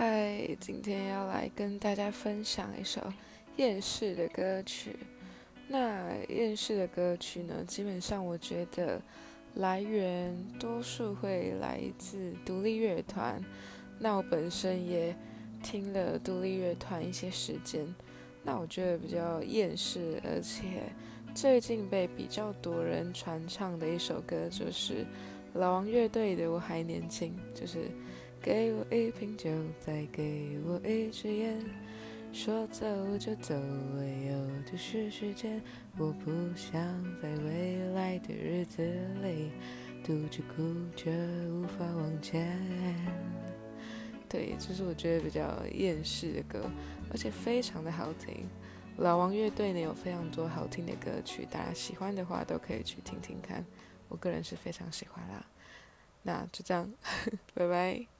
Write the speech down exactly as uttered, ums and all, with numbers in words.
嗨，今天要来跟大家分享一首厌世的歌曲。那厌世的歌曲呢，基本上我觉得来源多数会来自独立乐团。那我本身也听了独立乐团一些时间，那我觉得比较厌世，而且最近被比较多人传唱的一首歌就是老王乐队的《我还年轻》，就是给我一瓶酒，再给我一支烟，说走就走，唯有的是时间。我不想在未来的日子里独自哭着无法往前。对，这是我觉得比较厌世的歌，而且非常的好听。老王乐队呢有非常多好听的歌曲，大家喜欢的话都可以去听听看，我个人是非常喜欢啦。那就这样，拜拜。